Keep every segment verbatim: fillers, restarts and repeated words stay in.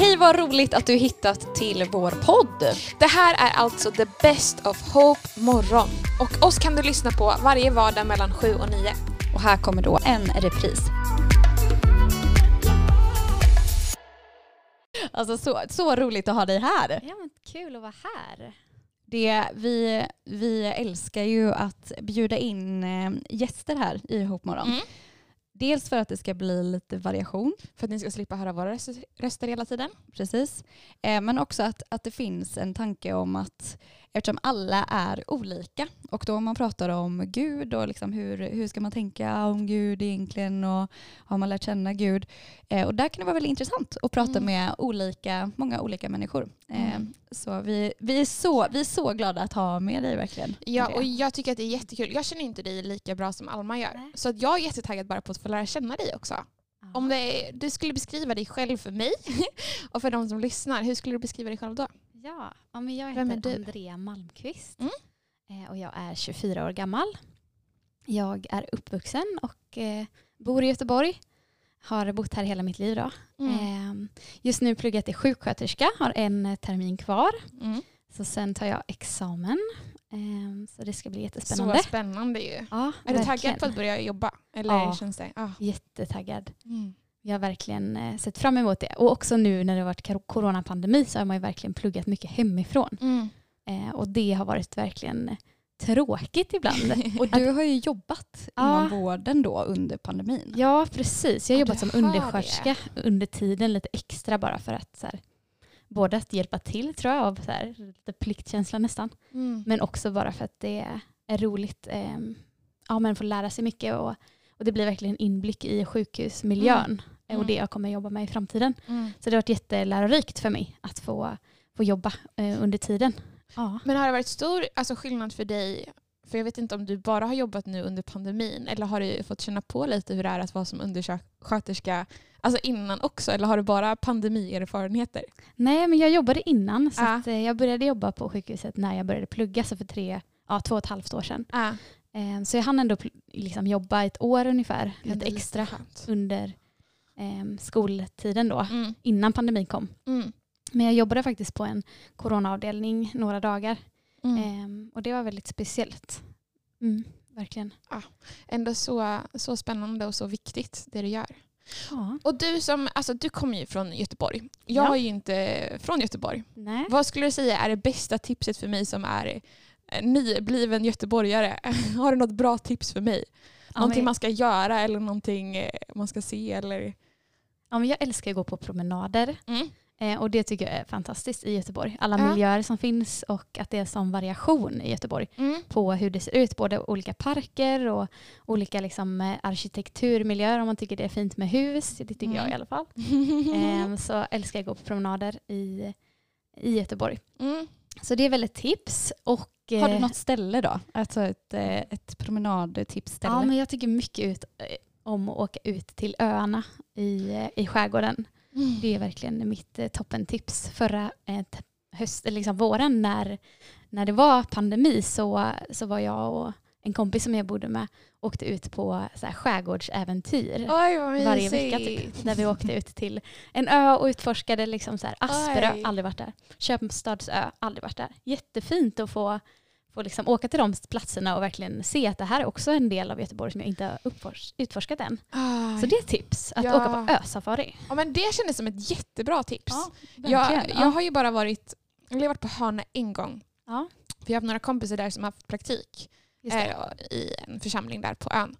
Hej, vad roligt att du hittat till vår podd. Det här är alltså The Best of Hope Morgon. Och oss kan du lyssna på varje vardag mellan sju och nio. Och här kommer då en repris. Alltså så, så roligt att ha dig här. Ja, men kul att vara här. Det, vi, vi älskar ju att bjuda in gäster här i Hope Morgon. Mm. Dels för att det ska bli lite variation. För att ni ska slippa höra våra röster hela tiden. Precis. Eh, men också att, att det finns en tanke om att eftersom alla är olika. Och då om man pratar om Gud och liksom hur, hur ska man tänka om Gud egentligen. Och har man lärt känna Gud. Eh, och där kan det vara väldigt intressant att prata mm. med olika, många olika människor. Eh, mm. Så vi, vi, är så, vi är så glada att ha med dig verkligen. Ja, och jag tycker att det är jättekul. Jag känner inte dig lika bra som Alma gör. Nej. Så att jag är jättetaggad bara på att lära känna dig också. Aha. Om det, du skulle beskriva dig själv för mig och för de som lyssnar, hur skulle du beskriva dig själv då? Ja, ja men jag heter Andrea Malmqvist mm. och jag är tjugofyra år gammal. Jag är uppvuxen och eh, bor i Göteborg. Har bott här hela mitt liv då. Mm. Eh, just nu pluggar jag till sjuksköterska, har en termin kvar. Mm. Så sen tar jag examen. Så det ska bli jättespännande. Så spännande ju. Ja, är du taggad på att börja jobba? Eller ja, känns det? Ja. Jättetaggad. Mm. Jag har verkligen sett fram emot det. Och också nu när det har varit coronapandemi så har man ju verkligen pluggat mycket hemifrån. Mm. Och det har varit verkligen tråkigt ibland. Och du har ju jobbat inom ja. vården då under pandemin. Ja, precis. Jag har ja, jobbat som undersköterska det. under tiden lite extra bara för att så här, både att hjälpa till tror jag, av så här, lite pliktkänsla nästan. Mm. Men också bara för att det är roligt. Eh, ja, man får lära sig mycket. Och, och det blir verkligen en inblick i sjukhusmiljön. Mm. Mm. Och det jag kommer jobba med i framtiden. Mm. Så det har varit jättelärorikt för mig att få, få jobba eh, under tiden. Ja. Men har det varit stor alltså, skillnad för dig? För jag vet inte om du bara har jobbat nu under pandemin. Eller har du fått känna på lite hur det är att vara som undersköterska alltså innan också? Eller har du bara pandemierfarenheter? Nej, men jag jobbade innan. Så ah. att jag började jobba på sjukhuset när jag började plugga. Så för tre, ja, två och ett halvt år sedan. Ah. Så jag hann ändå liksom jobba ett år ungefär. Lite extra under eh, skoltiden då. Mm. Innan pandemin kom. Mm. Men jag jobbade faktiskt på en coronaavdelning några dagar. Mm. Um, och det var väldigt speciellt. Mm, verkligen. Ja, ändå så, så spännande och så viktigt det du gör. Ja. Och du som, alltså du kommer ju från Göteborg. Jag ja. är ju inte från Göteborg. Nej. Vad skulle du säga är det bästa tipset för mig som är nybliven göteborgare? Har du något bra tips för mig? Ja, någonting men... man ska göra eller någonting man ska se? Eller... Ja, men jag älskar att gå på promenader. Mm. Eh, och det tycker jag är fantastiskt i Göteborg. Alla ja. miljöer som finns och att det är sån variation i Göteborg mm. på hur det ser ut. Både olika parker och olika liksom, arkitekturmiljöer om man tycker det är fint med hus. Det tycker mm. jag i alla fall. eh, så älskar jag gå på promenader i, i Göteborg. Mm. Så det är väl ett tips. Och, eh, har du något ställe då? Alltså ett, ett promenadtipsställe? Ja, men jag tycker mycket ut, om att åka ut till öarna i, i skärgården. Mm. Det är verkligen mitt eh, toppentips. Förra eh, höst, liksom våren när, när det var pandemi så, så var jag och en kompis som jag bodde med åkte ut på så här, skärgårdsäventyr. Oj, vad mysigt. Varje vecka typ, där vi åkte ut till en ö och utforskade liksom, så här, Asperö, Oj. aldrig varit där. Köpenstadsö, aldrig varit där. Jättefint att få, få liksom, åka till de platserna och verkligen se att det här är också en del av Göteborg som jag inte har uppfors- utforskat än. Oj. Så det är tips, att ja. åka på ö-safari. Ja, men det kändes som ett jättebra tips. Ja, jag, jag har ju bara varit, jag har varit på Hörna en gång. Ja. För jag har haft några kompisar där som har haft praktik eh, i en församling där på ön.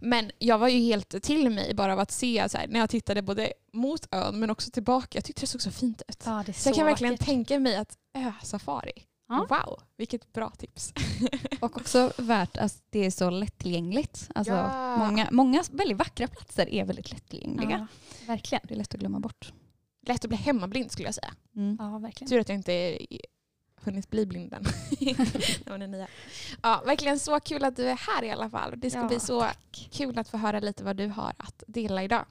Men jag var ju helt till mig bara av att se så här, när jag tittade både mot ön men också tillbaka. Jag tyckte det såg så fint ut. Ja, det är så så jag kan verkligen vackert. tänka mig att ö-safari. Ja. Wow, vilket bra tips. Och också värt att alltså, det är så lättillgängligt. Alltså, ja. många, många väldigt vackra platser är väldigt lättillgängliga. Ja, verkligen. Det är lätt att glömma bort. Lätt att bli hemmablind skulle jag säga. Mm. Ja, verkligen. Tur att jag inte hunnit bli blind än. Ja, verkligen så kul att du är här i alla fall. Det ska ja, bli så tack. kul att få höra lite vad du har att dela idag.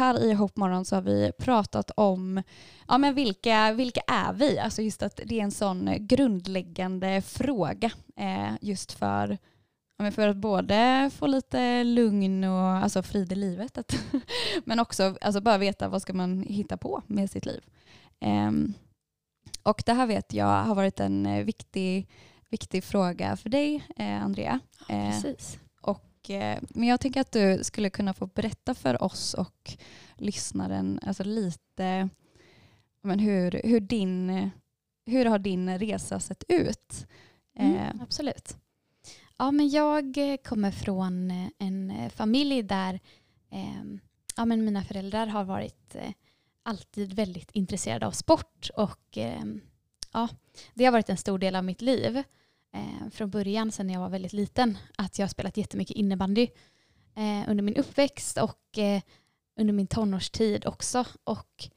här i Hope Morgon så har vi pratat om ja, men vilka, vilka är vi? Alltså just att det är en sån grundläggande fråga eh, just för, ja, men för att både få lite lugn och alltså, frid i livet. Att, men också alltså, bara veta vad ska man hitta på med sitt liv. Eh, och det här vet jag har varit en viktig, viktig fråga för dig, eh, Andrea. Ja, precis. Eh, Men jag tänker att du skulle kunna få berätta för oss och lyssnaren alltså lite men hur, hur, din, hur har din resa sett ut? Mm, eh. Absolut. Ja, men jag kommer från en familj där eh, ja, men mina föräldrar har varit eh, alltid väldigt intresserade av sport. Och eh, ja, det har varit en stor del av mitt liv. Eh, från början sen när jag var väldigt liten att jag har spelat jättemycket innebandy eh, under min uppväxt och eh, under min tonårstid också, och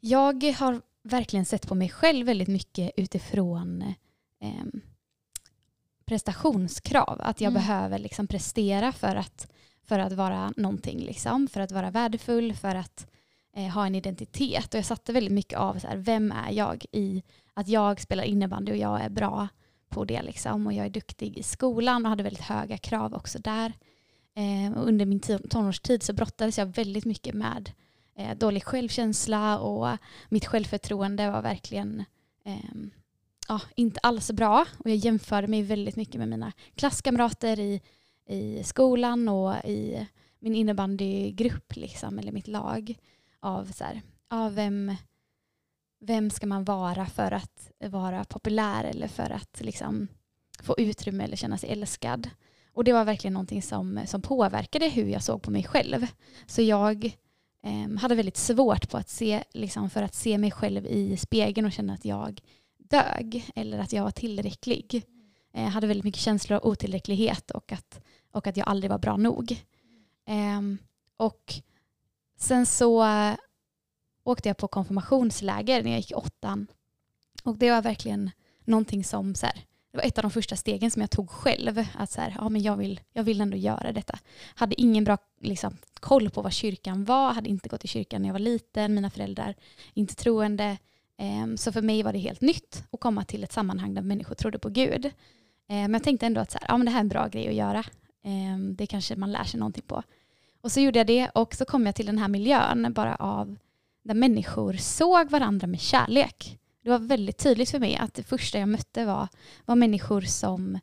jag har verkligen sett på mig själv väldigt mycket utifrån eh, prestationskrav, att jag mm. behöver liksom prestera för att, för att vara någonting liksom, för att vara värdefull, för att eh, ha en identitet. Och jag satte väldigt mycket av så här, vem är jag i att jag spelar innebandy och jag är bra på det liksom, och jag är duktig i skolan och hade väldigt höga krav också där. Eh, och under min tonårstid så brottades jag väldigt mycket med eh, dålig självkänsla, och mitt självförtroende var verkligen eh, ja, inte alls bra, och jag jämförde mig väldigt mycket med mina klasskamrater i, i skolan och i min innebandygrupp liksom, eller mitt lag, av så här, av vem Vem ska man vara för att vara populär eller för att liksom få utrymme eller känna sig älskad. Och det var verkligen någonting som, som påverkade hur jag såg på mig själv. Så jag eh, hade väldigt svårt på att se, liksom, för att se mig själv i spegeln och känna att jag dög eller att jag var tillräcklig. Jag eh, hade väldigt mycket känslor av otillräcklighet och att, och att jag aldrig var bra nog. Eh, och sen så åkte jag på konfirmationsläger när jag gick i åttan. Och det var verkligen någonting som så här, det var ett av de första stegen som jag tog själv. Att så här, ja, men jag, vill, jag vill ändå göra detta. Hade ingen bra liksom, koll på vad kyrkan var. Hade inte gått i kyrkan när jag var liten. Mina föräldrar inte troende. Eh, så för mig var det helt nytt att komma till ett sammanhang där människor trodde på Gud. Eh, men jag tänkte ändå att så här, ja, men det här är en bra grej att göra. Eh, det kanske man lär sig någonting på. Och så gjorde jag det, och så kom jag till den här miljön bara av där människor såg varandra med kärlek. Det var väldigt tydligt för mig att det första jag mötte var, var människor som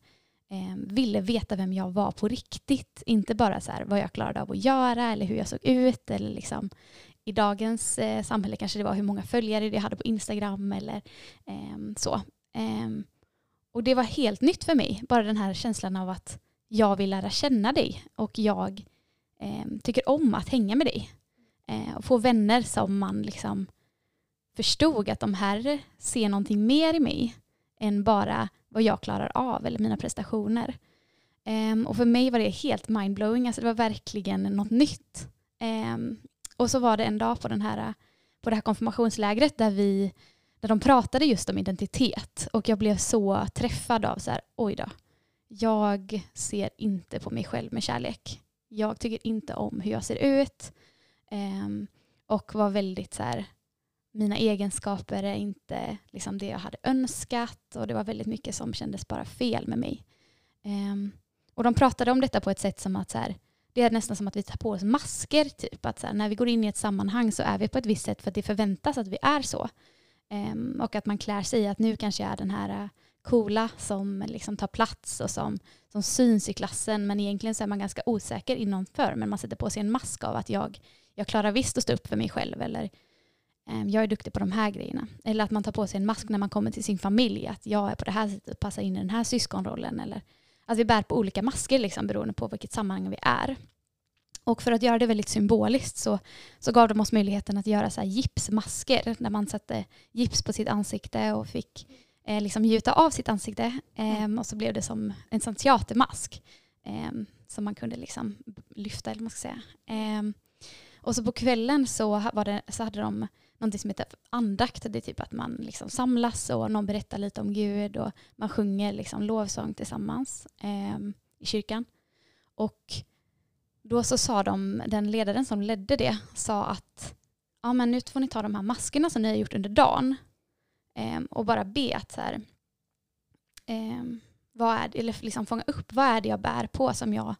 eh, ville veta vem jag var på riktigt. Inte bara så här, vad jag klarade av att göra eller hur jag såg ut. Eller liksom, i dagens eh, samhälle kanske det var hur många följare jag hade på Instagram eller eh, så. Eh, och det var helt nytt för mig. Bara den här känslan av att jag vill lära känna dig. Och jag eh, tycker om att hänga med dig. Och få vänner som man liksom förstod att de här ser någonting mer i mig än bara vad jag klarar av eller mina prestationer. Um, och för mig var det helt mindblowing. Alltså det var verkligen något nytt. Um, och så var det en dag på, den här, på det här konfirmationslägret där, vi, där de pratade just om identitet. Och jag blev så träffad av så här, oj då, jag ser inte på mig själv med kärlek. Jag tycker inte om hur jag ser ut. Um, och var väldigt så här, mina egenskaper är inte liksom det jag hade önskat, och det var väldigt mycket som kändes bara fel med mig. Um, och de pratade om detta på ett sätt som att så här, det är nästan som att vi tar på oss masker typ, att så här, när vi går in i ett sammanhang så är vi på ett visst sätt för att det förväntas att vi är så. Um, och att man klär sig i att nu kanske jag är den här coola som liksom tar plats och som, som syns i klassen, men egentligen så är man ganska osäker inomför, men man sätter på sig en mask av att jag Jag klarar visst att stå upp för mig själv, eller eh, jag är duktig på de här grejerna. Eller att man tar på sig en mask när man kommer till sin familj, att jag är på det här sättet, passar in i den här syskonrollen. Eller att vi bär på olika masker liksom, beroende på vilket sammanhang vi är. Och för att göra det väldigt symboliskt så, så gav de oss möjligheten att göra så här gipsmasker, när man satte gips på sitt ansikte och fick eh, liksom gjuta av sitt ansikte. Eh, mm. Och så blev det som en sån teatermask eh, som man kunde liksom lyfta, eller man ska säga. Eh, Och så på kvällen så, var det, så hade de någonting som heter andakt. Det är typ att man liksom samlas och någon berättar lite om Gud. Och man sjunger liksom lovsång tillsammans eh, i kyrkan. Och då så sa de, den ledaren som ledde det sa att ja, men nu får ni ta de här maskerna som ni har gjort under dagen eh, och bara be att så här, eh, vad är det, eller liksom fånga upp vad är det jag bär på som jag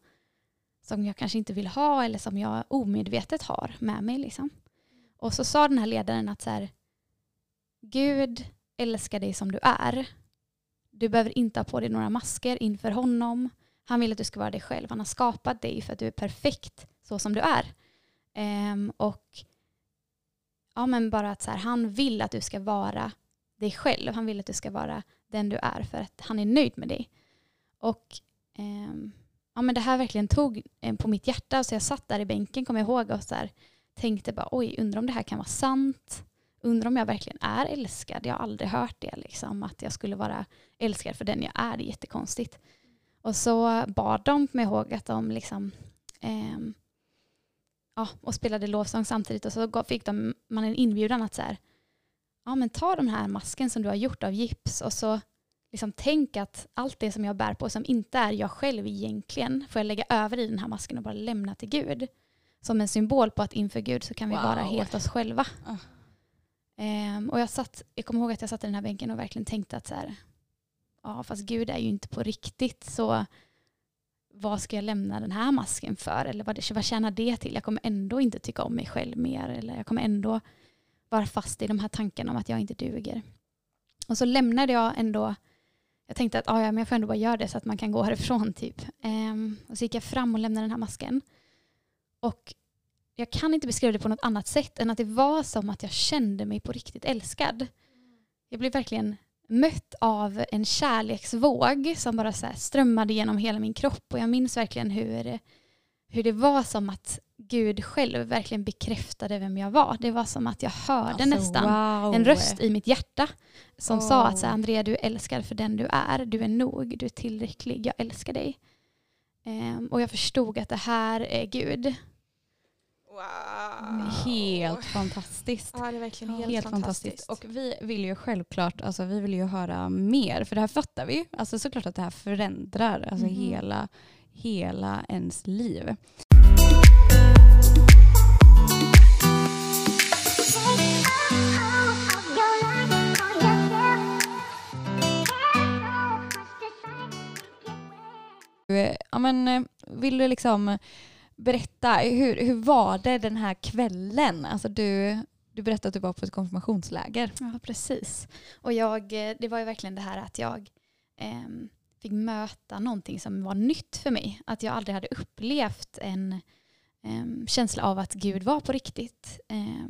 som jag kanske inte vill ha eller som jag omedvetet har med mig liksom. Och så sa den här ledaren att så här, Gud älskar dig som du är. Du behöver inte ha på dig några masker inför honom. Han vill att du ska vara dig själv. Han har skapat dig för att du är perfekt så som du är. Ehm, och ja, men bara att så här, han vill att du ska vara dig själv. Han vill att du ska vara den du är för att han är nöjd med dig. Och ehm, ja, men det här verkligen tog på mitt hjärta. Så jag satt där i bänken, kommer jag ihåg, och så här, tänkte bara, oj, undrar om det här kan vara sant. Undrar om jag verkligen är älskad. Jag har aldrig hört det liksom, att jag skulle vara älskad för den jag är. Det är jättekonstigt. Och så bad de, kommer jag ihåg, att de liksom, eh, ja, och spelade lovsång samtidigt. Och så fick de, man en inbjudan att så här, ja, men ta den här masken som du har gjort av gips och så liksom tänk att allt det som jag bär på som inte är jag själv egentligen får jag lägga över i den här masken och bara lämna till Gud. Som en symbol på att inför Gud så kan vi wow. vara helt oss själva. Uh. Um, och jag, satt, jag kommer ihåg att jag satt i den här bänken och verkligen tänkte att så här, ja, fast Gud är ju inte på riktigt, så vad ska jag lämna den här masken för? Eller vad, vad tjänar det till? Jag kommer ändå inte tycka om mig själv mer. Eller jag kommer ändå vara fast i de här tankarna om att jag inte duger. Och så lämnade jag ändå. Jag tänkte att ah, ja, men jag får ändå bara göra det så att man kan gå härifrån typ. Um, och så gick jag fram och lämnade den här masken. Och jag kan inte beskriva det på något annat sätt än att det var som att jag kände mig på riktigt älskad. Jag blev verkligen mött av en kärleksvåg som bara så här strömmade genom hela min kropp. Och jag minns verkligen hur, hur det var som att Gud själv verkligen bekräftade vem jag var. Det var som att jag hörde alltså, nästan wow. en röst i mitt hjärta som oh. sa att så här, Andrea, du är älskad för den du är. Du är nog, du är tillräcklig, jag älskar dig. Um, och jag förstod att det här är Gud. Wow. Helt fantastiskt. Ja, det är verkligen helt, helt fantastiskt. fantastiskt. Och vi vill ju självklart, alltså vi vill ju höra mer, för det här fattar vi. Alltså såklart att det här förändrar alltså mm. hela hela ens liv. Ja, men vill du liksom berätta, hur, hur var det den här kvällen? Alltså du, du berättade att du var på ett konfirmationsläger. Ja, precis. Och jag, det var ju verkligen det här att jag eh, fick möta någonting som var nytt för mig. Att jag aldrig hade upplevt en eh, känsla av att Gud var på riktigt. Eh,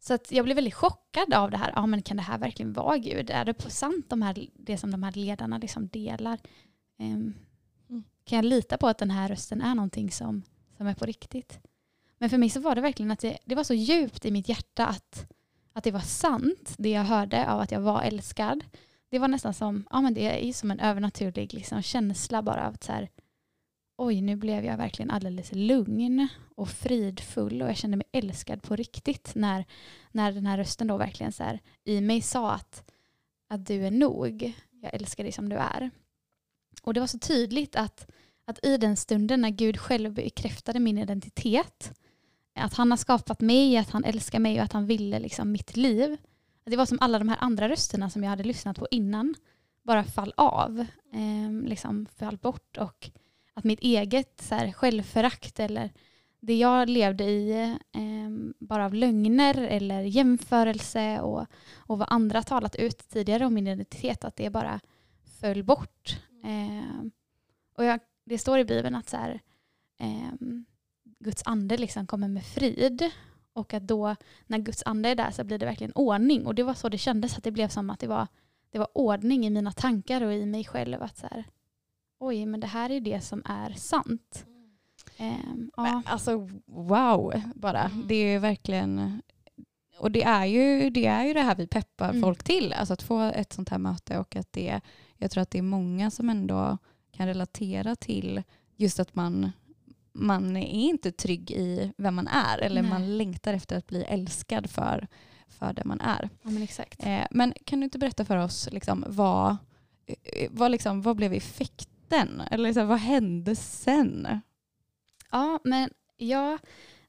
så att jag blev väldigt chockad av det här. Ja, men kan det här verkligen vara Gud? Är det på sant de här, det som de här ledarna liksom delar? Eh, Kan jag lita på att den här rösten är någonting som, som är på riktigt? Men för mig så var det verkligen att det, det var så djupt i mitt hjärta att, att det var sant. Det jag hörde av att jag var älskad. Det var nästan som, ja, men det är som en övernaturlig liksom, känsla bara av att så här, oj, nu blev jag verkligen alldeles lugn och fridfull. Och jag kände mig älskad på riktigt när, när den här rösten då verkligen så här, i mig sa att, att du är nog. Jag älskar dig som du är. Och det var så tydligt att, att i den stunden när Gud själv bekräftade min identitet, att han har skapat mig, att han älskar mig och att han ville liksom mitt liv. Det var som alla de här andra rösterna som jag hade lyssnat på innan bara fall av, eh, liksom fall bort. Och att mitt eget så här, självförakt eller det jag levde i eh, bara av lögner eller jämförelse och, och vad andra talat ut tidigare om min identitet, att det bara föll bort. Eh, och jag, det står i Bibeln att så här, eh, Guds ande liksom kommer med frid, och att då när Guds ande är där så blir det verkligen ordning. Och det var så det kändes, att det blev som att det var, det var ordning i mina tankar och i mig själv, att så här, oj, men det här är det som är sant. Mm. eh, men, ja. Alltså wow bara, mm. det är verkligen. Och det är ju det, är ju det här vi peppar mm. folk till, alltså att få ett sånt här möte. Och att det, jag tror att det är många som ändå kan relatera till just att man, man är inte trygg i vem man är. Eller Nej. Man längtar efter att bli älskad för, för det man är. Ja, men, exakt. Eh, men kan du inte berätta för oss liksom, vad, vad, liksom, vad blev effekten? Eller liksom, vad hände sen? Ja, men ja,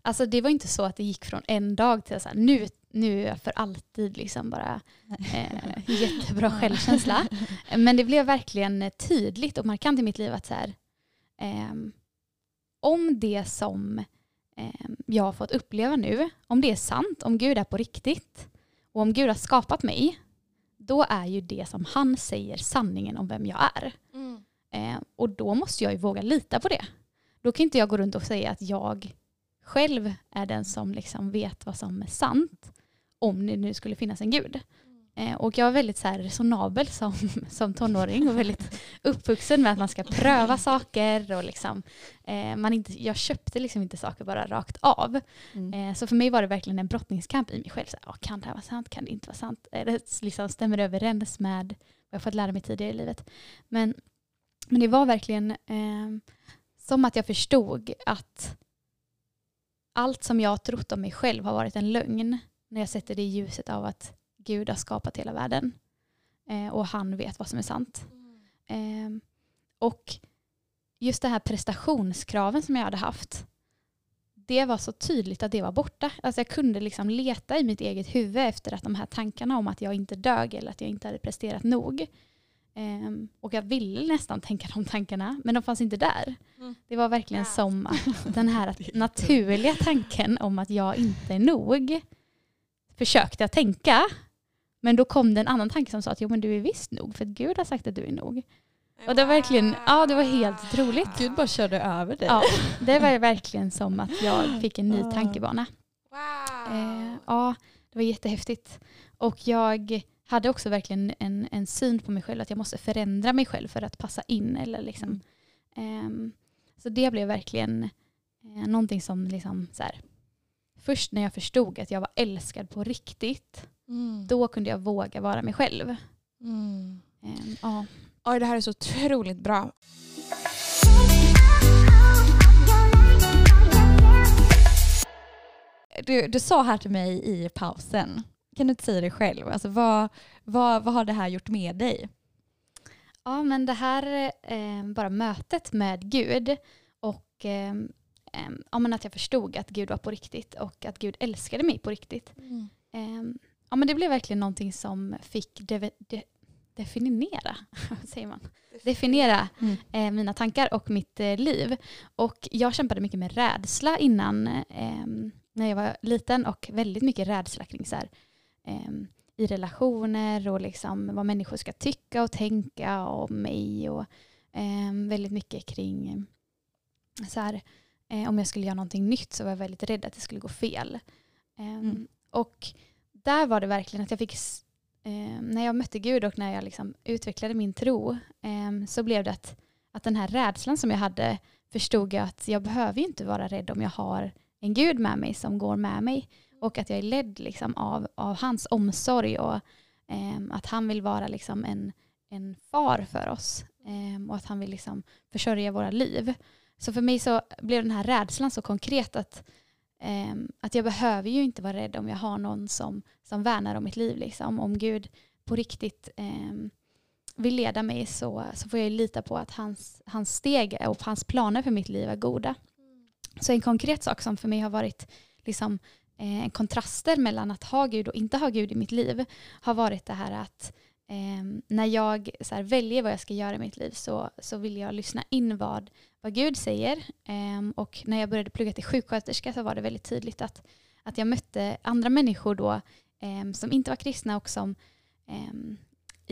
alltså det var inte så att det gick från en dag till så här, nu, nu är jag för alltid liksom bara eh, jättebra självkänsla. Men det blev verkligen tydligt och markant i mitt liv att så här, eh, om det som eh, jag har fått uppleva nu, om det är sant, om Gud är på riktigt och om Gud har skapat mig, då är ju det som han säger sanningen om vem jag är. Mm. Eh, och då måste jag ju våga lita på det. Då kan inte jag gå runt och säga att jag själv är den som liksom vet vad som är sant, om det nu skulle finnas en gud. Eh, och jag var väldigt så här resonabel som, som tonåring och väldigt uppvuxen med att man ska pröva saker. Och liksom, eh, man inte, jag köpte liksom inte saker bara rakt av. Mm. Eh, så för mig var det verkligen en brottningskamp i mig själv. Så här, oh, kan det här vara sant? Kan det inte vara sant? Eh, det liksom stämmer överens med vad jag fått lära mig tidigare i livet. Men, men det var verkligen... Eh, Som att jag förstod att allt som jag har trott om mig själv har varit en lögn. När jag sätter det i ljuset av att Gud har skapat hela världen. Eh, och han vet vad som är sant. Mm. Eh, och just det här prestationskraven som jag hade haft. Det var så tydligt att det var borta. Alltså jag kunde liksom leta i mitt eget huvud efter att de här tankarna om att jag inte dög eller att jag inte hade presterat nog. Um, och jag ville nästan tänka de tankarna, men de fanns inte där. Mm. Det var verkligen ja. som att den här naturliga tanken om att jag inte är nog försökte jag tänka, men då kom det en annan tanke som sa att jo, men du är visst nog, för att Gud har sagt att du är nog. Och det var verkligen, ja, det var helt otroligt. Gud bara körde över det. Ja, det var verkligen som att jag fick en ny tankebana. Wow. Uh, ja, det var jättehäftigt. Och jag hade också verkligen en, en syn på mig själv att jag måste förändra mig själv för att passa in. Eller liksom. um, så det blev verkligen uh, någonting som liksom, så här, först när jag förstod att jag var älskad på riktigt, mm. då kunde jag våga vara mig själv. Mm. Um, ja. Oj, det här är så otroligt bra. Du, du sa här till mig i pausen, kan du inte säga det själv? Alltså, vad, vad, vad har det här gjort med dig? Ja, men det här eh, bara mötet med Gud och eh, ja, men att jag förstod att Gud var på riktigt och att Gud älskade mig på riktigt. Mm. Eh, ja, men det blev verkligen någonting som fick de, de, definiera, säger man? definiera mm. eh, mina tankar och mitt eh, liv. Och jag kämpade mycket med rädsla innan eh, när jag var liten och väldigt mycket rädsla kring så här, i relationer och liksom vad människor ska tycka och tänka om mig och eh, väldigt mycket kring så här, eh, om jag skulle göra någonting nytt så var jag väldigt rädd att det skulle gå fel. Eh, mm. Och där var det verkligen att jag fick eh, när jag mötte Gud och när jag liksom utvecklade min tro eh, så blev det att, att den här rädslan som jag hade, förstod jag att jag behöver ju inte vara rädd om jag har en Gud med mig som går med mig. Och att jag är ledd liksom av, av hans omsorg och eh, att han vill vara liksom en, en far för oss. Eh, och att han vill liksom försörja våra liv. Så för mig så blev den här rädslan så konkret att, eh, att jag behöver ju inte vara rädd om jag har någon som, som värnar om mitt liv. Liksom. Om Gud på riktigt eh, vill leda mig så, så får jag ju lita på att hans, hans steg och hans planer för mitt liv är goda. Så en konkret sak som för mig har varit liksom Eh, kontraster mellan att ha Gud och inte ha Gud i mitt liv har varit det här att eh, när jag så här, väljer vad jag ska göra i mitt liv så, så vill jag lyssna in vad, vad Gud säger. Eh, och när jag började plugga till sjuksköterska så var det väldigt tydligt att, att jag mötte andra människor då eh, som inte var kristna och som eh,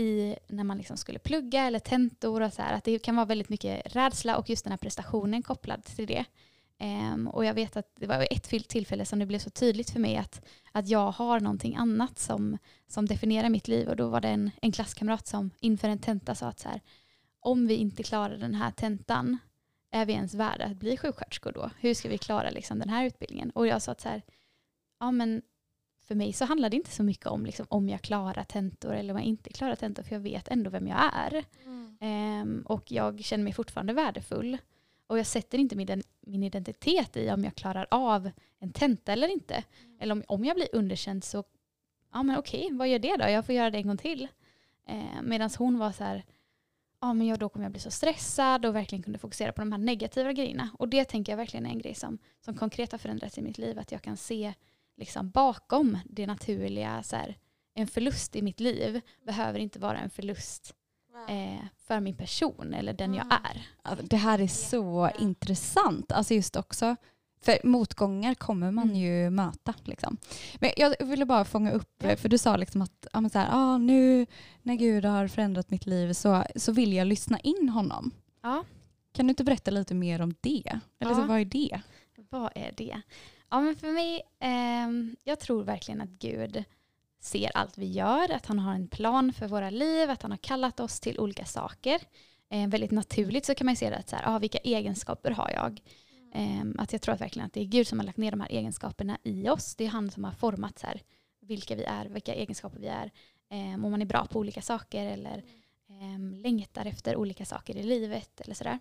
i, när man liksom skulle plugga eller tentor och så här, att det kan vara väldigt mycket rädsla och just den här prestationen kopplad till det. Um, och jag vet att det var ett tillfälle som det blev så tydligt för mig att, att jag har någonting annat som, som definierar mitt liv. Och då var det en, en klasskamrat som inför en tenta sa att så här, om vi inte klarar den här tentan, är vi ens värda att bli sjuksköterskor då? Hur ska vi klara liksom, den här utbildningen? Och jag sa att så här, ja, men för mig så handlar det inte så mycket om liksom, om jag klarar tentor eller om jag inte klarar tentor, för jag vet ändå vem jag är. Mm. Um, och jag känner mig fortfarande värdefull. Och jag sätter inte min, min identitet i om jag klarar av en tenta eller inte. Mm. Eller om, om jag blir underkänd så, ja men okej, vad gör det då? Jag får göra det en gång till. Eh, Medan hon var så här, ja, men jag, då kommer jag bli så stressad och verkligen kunde fokusera på de här negativa grejerna. Och det tänker jag verkligen är en grej som, som konkret har förändrats i mitt liv. Att jag kan se liksom bakom det naturliga, så här, en förlust i mitt liv behöver inte vara en förlust eh, för min person eller den jag är. Alltså, det här är så intressant. Alltså just också, för motgångar kommer man mm. ju möta. Liksom. Men jag ville bara fånga upp, för du sa liksom att ja, men så här, ah, nu när Gud har förändrat mitt liv så, så vill jag lyssna in honom. Ja. Kan du inte berätta lite mer om det? Eller ja. så, vad är det? Vad är det? Ja, men för mig, eh, jag tror verkligen att Gud ser allt vi gör. Att han har en plan för våra liv. Att han har kallat oss till olika saker. Eh, väldigt naturligt så kan man se det. Att så här, ah, vilka egenskaper har jag? Att jag tror att verkligen att det är Gud som har lagt ner de här egenskaperna i oss. Det är han som har format så här, vilka vi är, vilka egenskaper vi är. Om man är bra på olika saker eller mm. längtar efter olika saker i livet eller sådär.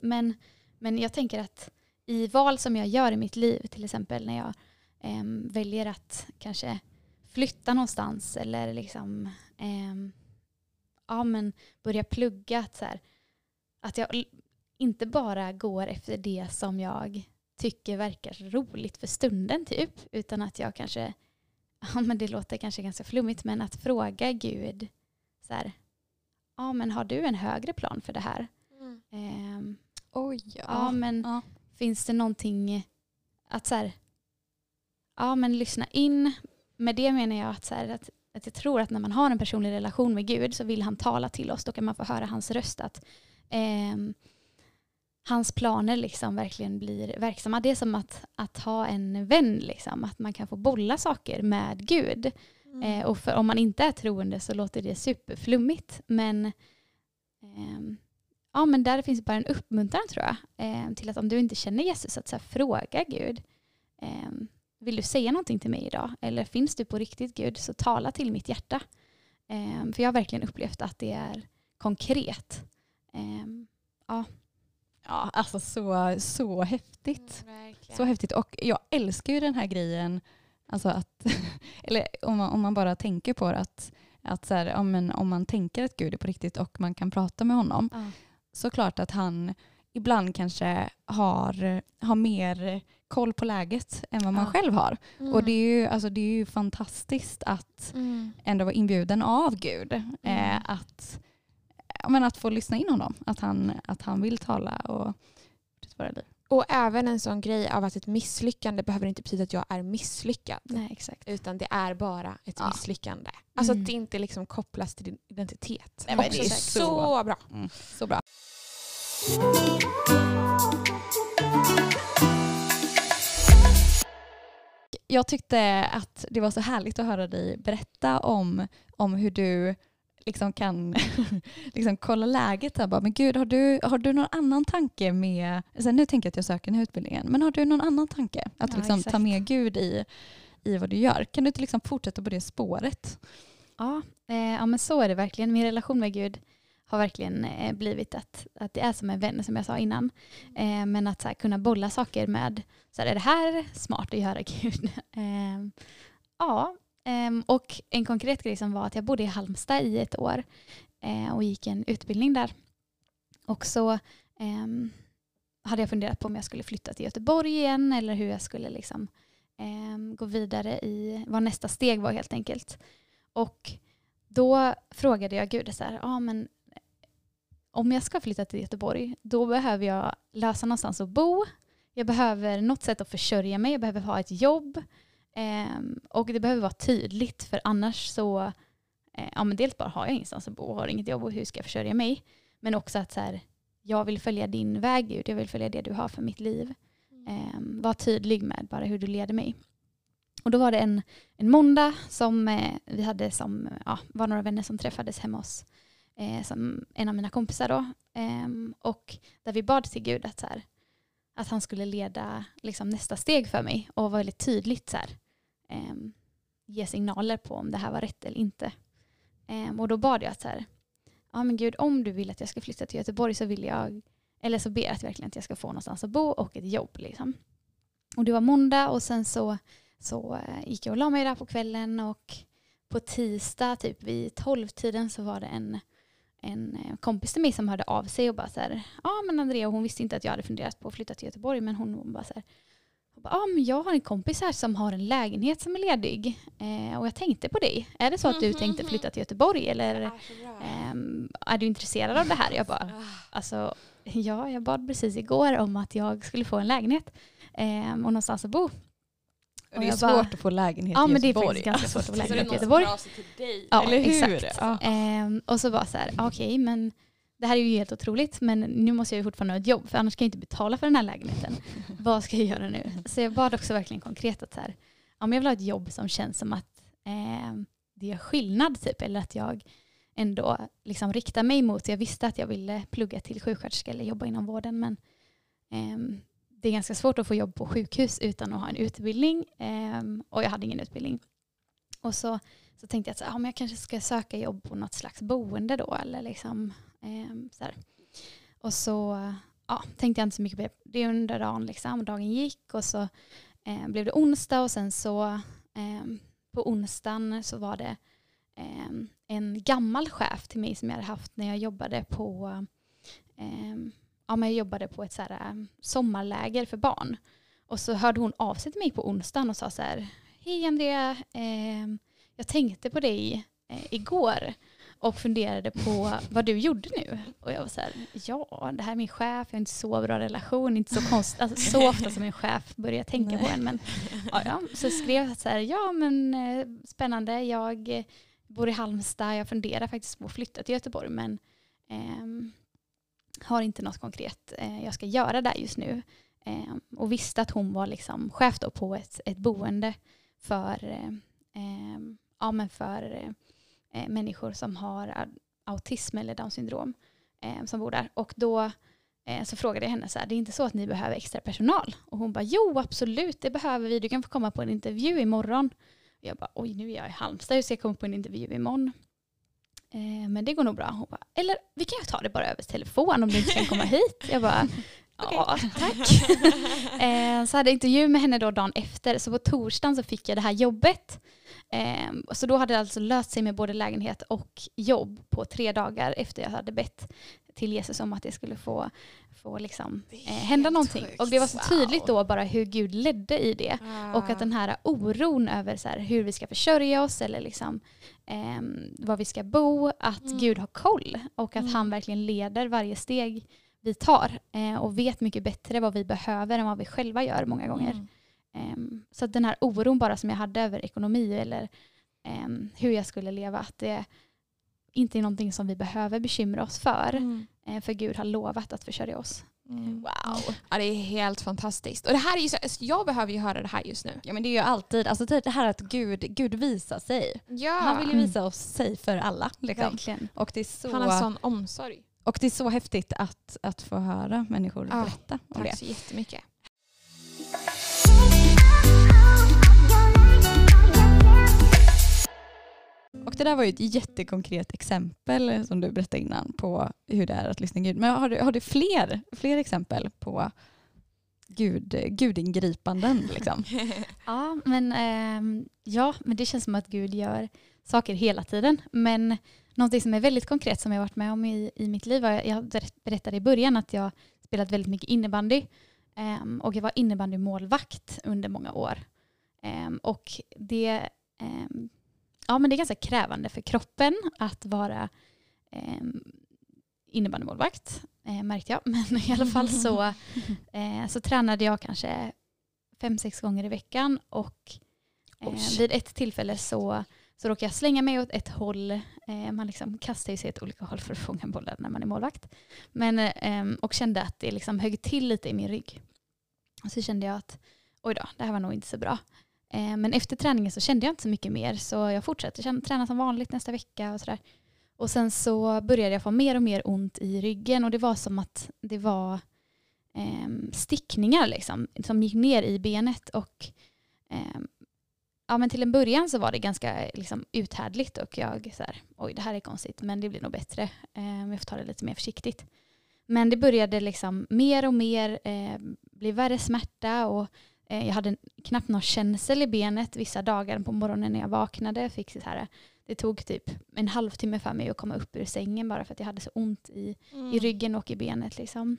Men, men jag tänker att i val som jag gör i mitt liv, till exempel när jag väljer att kanske flytta någonstans eller liksom, ja, men börja plugga, att, så här, att jag inte bara går efter det som jag tycker verkar roligt för stunden typ. Utan att jag kanske, ja men det låter kanske ganska flummigt, men att fråga Gud så här, ja men har du en högre plan för det här? Mm. Eh, Oj, ja. ja men ja. Finns det någonting att så här, ja men lyssna in. Med det menar jag att så här, att att jag tror att när man har en personlig relation med Gud så vill han tala till oss. Då kan man få höra hans röst, att eh, hans planer liksom verkligen blir verksamma. Det är som att, att ha en vän. Liksom. Att man kan få bolla saker med Gud. Mm. Eh, och för, om man inte är troende så låter det superflummigt. Men, eh, ja, men där finns bara en uppmuntran tror jag. Eh, till att om du inte känner Jesus, att så här, fråga Gud. Eh, vill du säga någonting till mig idag? Eller finns du på riktigt Gud, så tala till mitt hjärta. Eh, för jag har verkligen upplevt att det är konkret. Eh, ja. Ja, alltså så, så häftigt. Mm, så häftigt. Och jag älskar ju den här grejen. Alltså att, eller om man, om man bara tänker på det. Att, att så här, om, man, om man tänker att Gud är på riktigt och man kan prata med honom. Mm. Så klart att han ibland kanske har, har mer koll på läget än vad man mm. själv har. Mm. Och det är, ju, alltså det är ju fantastiskt att mm. ändå vara inbjuden av Gud. Mm. Eh, att... Men att få lyssna in honom. Att han, att han vill tala. Och, och även en sån grej av att ett misslyckande behöver inte betyda att jag är misslyckad. Nej, exakt. Utan det är bara ett ja. misslyckande. Alltså mm. att det inte liksom kopplas till din identitet. Nej, men det är så, så bra. Mm. Så bra. Jag tyckte att det var så härligt att höra dig berätta om, om hur du liksom kan liksom kolla läget här bara, men Gud, har du, har du någon annan tanke med, alltså nu tänker jag att jag söker den här utbildningen, men har du någon annan tanke att ja, liksom, ta med Gud i, i vad du gör? Kan du inte liksom fortsätta på det spåret? Ja, eh, ja, men så är det verkligen. Min relation med Gud har verkligen eh, blivit att, att det är som en vän, som jag sa innan. Eh, men att så här, kunna bolla saker med, så här, är det här smart att göra Gud? eh, ja, Um, och en konkret grej som var att jag bodde i Halmstad i ett år eh, och gick en utbildning där. Och så um, hade jag funderat på om jag skulle flytta till Göteborg igen eller hur jag skulle liksom, um, gå vidare i vad nästa steg var helt enkelt. Och då frågade jag Gud så här, ah, men om jag ska flytta till Göteborg då behöver jag lösa någonstans att bo. Jag behöver något sätt att försörja mig, jag behöver ha ett jobb. Um, och det behöver vara tydligt, för annars så eh, ja, men dels bara har jag ingenstans att bo och har inget jobb och hur ska jag försörja mig, men också att så här, jag vill följa din väg Gud, jag vill följa det du har för mitt liv. Um, var tydlig med bara hur du leder mig. Och då var det en, en måndag som eh, vi hade som ja, var några vänner som träffades hemma hos eh, som en av mina kompisar då, um, och där vi bad till Gud att, så här, att han skulle leda liksom, nästa steg för mig och var väldigt tydligt så här, Um, ge signaler på om det här var rätt eller inte. Um, och då bad jag att så här, ja men Gud, om du vill att jag ska flytta till Göteborg så vill jag, eller så ber jag att verkligen att jag ska få någonstans att bo och ett jobb liksom. Och det var måndag och sen så, så gick jag och la mig där på kvällen, och på tisdag typ vid tolv-tiden så var det en, en kompis till mig som hörde av sig och bara så här, ja ah, men Andrea, hon visste inte att jag hade funderat på att flytta till Göteborg, men hon, hon bara så här, ja ah, men jag har en kompis här som har en lägenhet som är ledig eh, och jag tänkte på dig. Är det så att du mm-hmm. tänkte flytta till Göteborg eller eh, är du intresserad av det här? Jag bara, alltså ja, jag bad precis igår om att jag skulle få en lägenhet eh, och någonstans att bo. Och det är svårt bara, att få lägenhet ja, i Göteborg. Ja, men det är faktiskt ganska svårt att få lägenhet i Göteborg. Så det är någon som drar sig till dig. Ja, eller hur? Exakt. Ja. Ehm, och så bara så här, okej, okay, men det här är ju helt otroligt. Men nu måste jag ju fortfarande ha ett jobb. För annars kan jag inte betala för den här lägenheten. Vad ska jag göra nu? Så jag bad också verkligen konkret att så här, om jag vill ha ett jobb som känns som att eh, det gör skillnad typ. Eller att jag ändå liksom riktar mig mot. Jag visste att jag ville plugga till sjuksköterska eller jobba inom vården. Men... Ehm, det är ganska svårt att få jobb på sjukhus utan att ha en utbildning. Um, och jag hade ingen utbildning. Och så, så tänkte jag att så, ah, men jag kanske ska söka jobb på något slags boende då. Eller liksom, um, så här. Och så ja, tänkte jag inte så mycket på det under dagen. Liksom. Dagen gick och så um, blev det onsdag. Och sen så um, på onsdagen så var det um, en gammal chef till mig som jag hade haft när jag jobbade på... Um, Ja, men jag jobbade på ett så här sommarläger för barn. Och så hörde hon av sig till mig på onsdagen och sa så här: hej Andrea, eh, jag tänkte på dig eh, igår och funderade på vad du gjorde nu. Och jag var så här, ja, det här är min chef, jag har inte så bra relation, inte så konstigt, alltså, så ofta som en chef börjar tänka Nej. På en. Men, ja, ja. Så skrev jag så här, ja men eh, spännande, jag bor i Halmstad, jag funderar faktiskt på att flytta till Göteborg, men... Eh, har inte något konkret eh, jag ska göra där just nu. Eh, och visste att hon var liksom chef då på ett, ett boende för, eh, ja, men för eh, människor som har autism eller Downs syndrom eh, som bor där. Och då eh, så frågade jag henne så här, det är inte så att ni behöver extra personal? Och hon bara, jo absolut, det behöver vi. Du kan få komma på en intervju imorgon. Och jag bara, oj nu är jag i Halmstad, hur ska jag komma på en intervju imorgon? Men det går nog bra. Hon bara, eller vi kan ju ta det bara över telefon om du inte kan komma hit. Jag bara, ja tack. Så hade jag intervju med henne då dagen efter. Så på torsdagen så fick jag det här jobbet. Så då hade det alltså löst sig med både lägenhet och jobb på tre dagar efter jag hade bett till Jesus om att det skulle få, få liksom, eh, hända någonting. Sjukt. Och det var så tydligt då bara hur Gud ledde i det. Ah. Och att den här oron över så här, hur vi ska försörja oss eller liksom, eh, var vi ska bo, att mm. Gud har koll och att mm. han verkligen leder varje steg vi tar eh, och vet mycket bättre vad vi behöver än vad vi själva gör många gånger. Mm. Eh, så att den här oron bara som jag hade över ekonomi eller eh, hur jag skulle leva, att det inte är någonting som vi behöver bekymra oss för. Mm. För Gud har lovat att försörja oss. Mm. Wow. Ja, det är helt fantastiskt. Och det här är ju så, jag behöver ju höra det här just nu. Ja, men det är ju alltid, alltså det här att Gud, Gud visar sig. Ja. Han vill ju visa oss sig för alla. Liksom. Och det är så, han har en sån omsorg. Och det är så häftigt att, att få höra människor ja, berätta om det. Tack så jättemycket. Och det där var ju ett jättekonkret exempel som du berättade innan på hur det är att lyssna Gud. Men har du, har du fler, fler exempel på Gud, gudingripanden? Liksom? ja, men, eh, ja, men det känns som att Gud gör saker hela tiden. Men någonting som är väldigt konkret som jag varit med om i, i mitt liv. Jag, jag berättade i början att jag spelat väldigt mycket innebandy. Eh, och jag var innebandymålvakt under många år. Eh, och det... Eh, Ja, men det är ganska krävande för kroppen att vara eh, innebandymålvakt, eh, märkte jag. Men i alla fall så, eh, så tränade jag kanske fem, sex gånger i veckan. Och eh, vid ett tillfälle så, så råkade jag slänga mig åt ett håll. Eh, man liksom kastar ju sig åt olika håll för att fånga bollen när man är målvakt. Men, eh, och kände att det liksom högg till lite i min rygg. Och så kände jag att, oj då, det här var nog inte så bra. Men efter träningen så kände jag inte så mycket mer. Så jag fortsatte träna som vanligt nästa vecka. Och, så där. Och sen så började jag få mer och mer ont i ryggen. Och det var som att det var eh, stickningar liksom, som gick ner i benet. Och, eh, ja, men till en början så var det ganska liksom, uthärdligt. Och jag så här, oj det här är konstigt men det blir nog bättre. Eh, jag får ta det lite mer försiktigt. Men det började liksom mer och mer eh, bli värre smärta och... Jag hade knappt någon känsel i benet vissa dagar på morgonen när jag vaknade. Jag fick så här det tog typ en halvtimme för mig att komma upp ur sängen bara för att jag hade så ont i, mm. i ryggen och i benet liksom.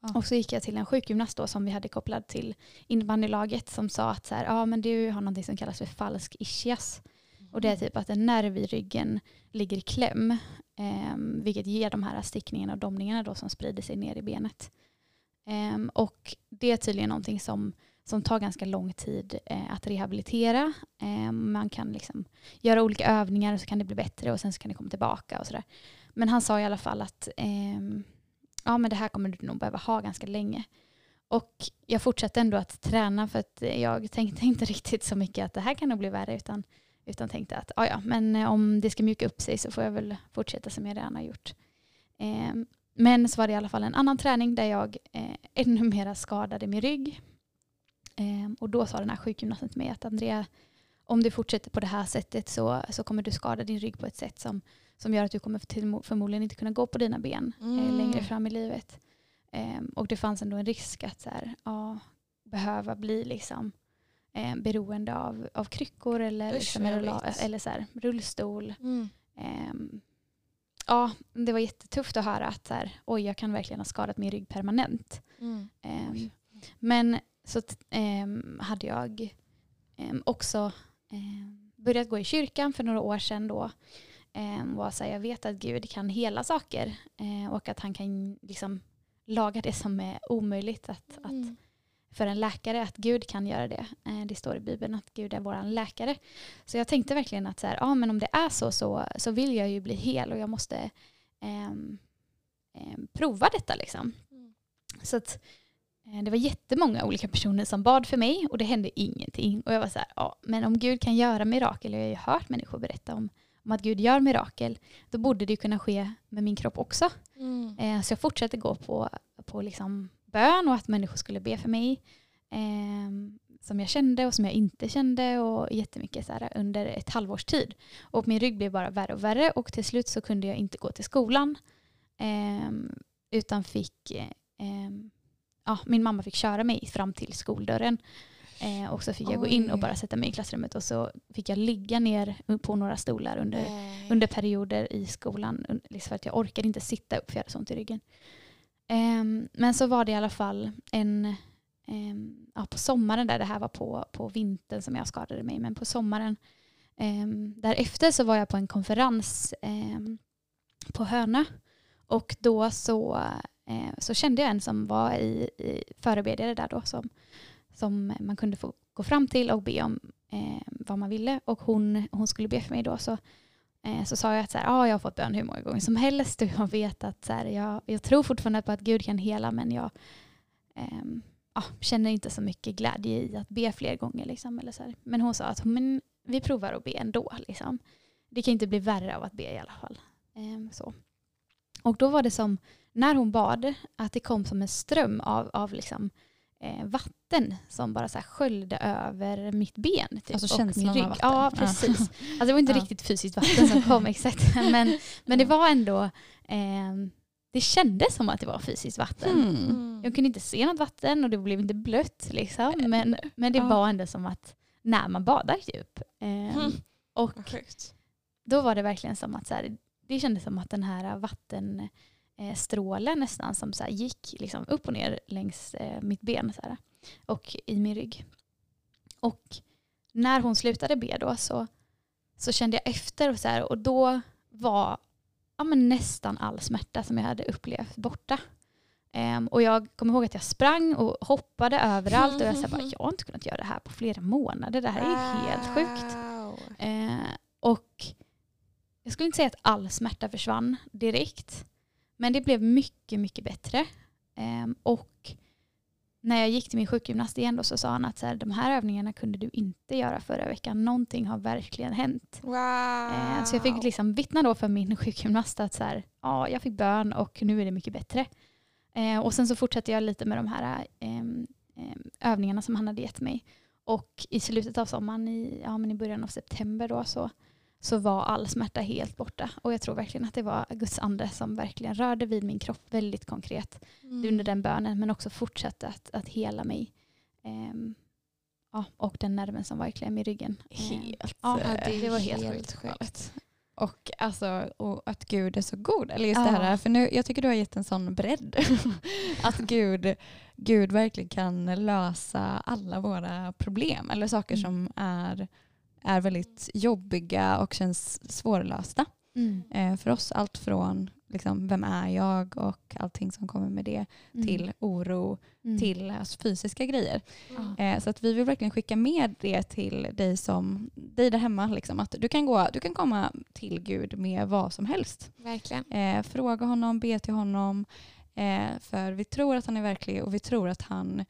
Ja. Och så gick jag till en sjukgymnast då som vi hade kopplad till innebandylaget som sa att så här, ah, men du har någonting som kallas för falsk ischias. Mm. Och det är typ att en nerv i ryggen ligger i kläm, eh, vilket ger de här stickningarna och domningarna då som sprider sig ner i benet. Eh, och det är tydligen någonting som som tar ganska lång tid eh, att rehabilitera. Eh, man kan liksom göra olika övningar och så kan det bli bättre och sen så kan det komma tillbaka och sådär. Men han sa i alla fall att eh, ja, men det här kommer du nog behöva ha ganska länge. Och jag fortsatte ändå att träna för att jag tänkte inte riktigt så mycket att det här kan nog bli värre utan, utan tänkte att ja, ja, men om det ska mjuka upp sig så får jag väl fortsätta som jag redan har gjort. Eh, men så var det i alla fall en annan träning där jag eh, ännu mera skadade min rygg. Och då sa den här sjukgymnasten till mig att Andrea, om du fortsätter på det här sättet så, så kommer du skada din rygg på ett sätt som, som gör att du kommer till, förmodligen inte kunna gå på dina ben mm. längre fram i livet. Um, och det fanns ändå en risk att så här, ja, behöva bli liksom, um, beroende av, av kryckor eller, Usch, liksom, eller, eller så här, rullstol. Mm. Um, ja, det var jättetufft att höra att så här, oj, jag kan verkligen ha skadat min rygg permanent. Mm. Um, men Så eh, hade jag eh, också eh, börjat gå i kyrkan för några år sedan då. Eh, och så här, jag vet att Gud kan hela saker. Eh, och att han kan liksom laga det som är omöjligt att, mm. att, för en läkare. Att Gud kan göra det. Eh, det står i Bibeln att Gud är våran läkare. Så jag tänkte verkligen att så här, ah, men om det är så, så så vill jag ju bli hel. Och jag måste eh, eh, prova detta liksom. Mm. Så att det var jättemånga olika personer som bad för mig och det hände ingenting. Och jag var så här, ja, men om Gud kan göra mirakel, och jag har ju hört människor berätta om, om att Gud gör mirakel, då borde det ju kunna ske med min kropp också. Mm. Eh, så jag fortsatte gå på, på liksom bön och att människor skulle be för mig. Eh, som jag kände och som jag inte kände och jättemycket så här, under ett halvårs tid. Och min rygg blev bara värre och värre och till slut så kunde jag inte gå till skolan. Eh, utan fick... Eh, Ja, min mamma fick köra mig fram till skoldörren eh, och så fick jag Oj. gå in och bara sätta mig i klassrummet och så fick jag ligga ner på några stolar under, under perioder i skolan liksom för att jag orkade inte sitta upp för jag hade sånt i ryggen. Eh, men så var det i alla fall en eh, ja, på sommaren där, det här var på, på vintern som jag skadade mig, men på sommaren eh, därefter så var jag på en konferens eh, på Hörna och då så Så kände jag en som var i, i förebedjare där då som, som man kunde få gå fram till och be om eh, vad man ville. Och hon, hon skulle be för mig då. Så, eh, så sa jag att så här, ah, jag har fått bön hur många gånger som helst. Och jag vet att så här, jag, jag tror fortfarande på att Gud kan hela. Men jag eh, ah, känner inte så mycket glädje i att be fler gånger. Liksom, eller så här. Men hon sa att men, vi provar att be ändå. Liksom. Det kan inte bli värre av att be i alla fall. Eh, så. Och då var det som... När hon bad att det kom som en ström av, av liksom, eh, vatten som bara så här sköljde över mitt ben. Typ. Alltså känslan av vatten. Ja, precis. Alltså det var inte ja. riktigt fysiskt vatten som kom exakt. Men, men det var ändå, eh, det kändes som att det var fysiskt vatten. Mm. Jag kunde inte se något vatten och det blev inte blött. Liksom. Men, men det ja. var ändå som att när man badar djup. Eh, mm. Och då var det verkligen som att så här, det kändes som att den här vatten... strålen nästan som så här gick liksom upp och ner längs eh, mitt ben så här, och i min rygg. Och när hon slutade be då så, så kände jag efter och, så här, och då var ja, men nästan all smärta som jag hade upplevt borta. Ehm, och jag kommer ihåg att jag sprang och hoppade överallt och jag sa bara, jag har inte kunnat göra det här på flera månader. Det här är ju helt sjukt. Ehm, och jag skulle inte säga att all smärta försvann direkt. Men det blev mycket, mycket bättre. Um, och när jag gick till min sjukgymnast igen då så sa han att så här, de här övningarna kunde du inte göra förra veckan. Någonting har verkligen hänt. Wow. Uh, så jag fick liksom vittna då för min sjukgymnast att så här, ja, jag fick bön och nu är det mycket bättre. Uh, och sen så fortsatte jag lite med de här um, um, övningarna som han hade gett mig. Och i slutet av sommaren, i, ja, men i början av september då så... så var all smärta helt borta. Och jag tror verkligen att det var Guds ande som verkligen rörde vid min kropp väldigt konkret mm. under den bönen. Men också fortsatte att, att hela mig. Um, Ja, och den nerven som var i kläm i ryggen. Helt. Ja, det, det var helt, helt sjukt. Och, alltså, och att Gud är så god. Eller just ja. det här. För nu, jag tycker du har gett en sån bredd. Att Gud, Gud verkligen kan lösa alla våra problem. Eller saker mm. som är, är väldigt jobbiga och känns svårlösta. Mm. Eh, för oss allt från liksom, vem är jag och allting som kommer med det mm. till oro, mm. till alltså, fysiska grejer. Mm. Eh, så att vi vill verkligen skicka med det till dig som dig där hemma. Liksom, att du kan, gå, du kan komma till Gud med vad som helst. Verkligen. Eh, fråga honom, be till honom. Eh, för vi tror att han är verklig och vi tror att han,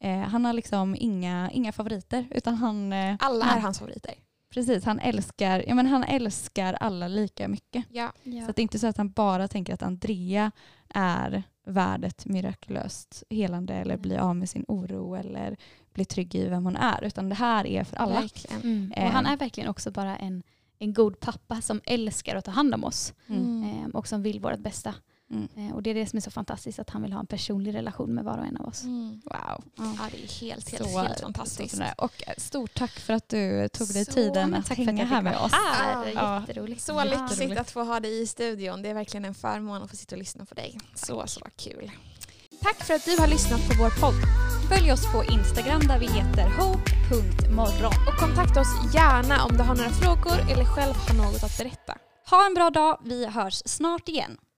eh, han har liksom inga, inga favoriter. Utan han, eh, Alla är hans favoriter. Precis, han älskar, ja men han älskar alla lika mycket. Ja, ja. Så att det är inte så att han bara tänker att Andrea är värdet mirakulöst helande eller mm. blir av med sin oro eller blir trygg i vem hon är. Utan det här är för alla. Mm. Och han är verkligen också bara en, en god pappa som älskar att ta hand om oss. Mm. Och som vill vårt bästa. Mm. Och det är det som är så fantastiskt, att han vill ha en personlig relation med var och en av oss. Mm. Wow. Ja, ja, det är helt, helt, så, helt fantastiskt. Så, och stort tack för att du tog dig så, tiden att hänga här med oss. Här. Det är jätteroligt. Så lyxigt att få ha dig i studion. Det är verkligen en förmån att få sitta och lyssna på dig. Så, så kul. Tack för att du har lyssnat på vår podd. Följ oss på Instagram där vi heter hope punkt morgon. Och kontakta oss gärna om du har några frågor eller själv har något att berätta. Ha en bra dag. Vi hörs snart igen.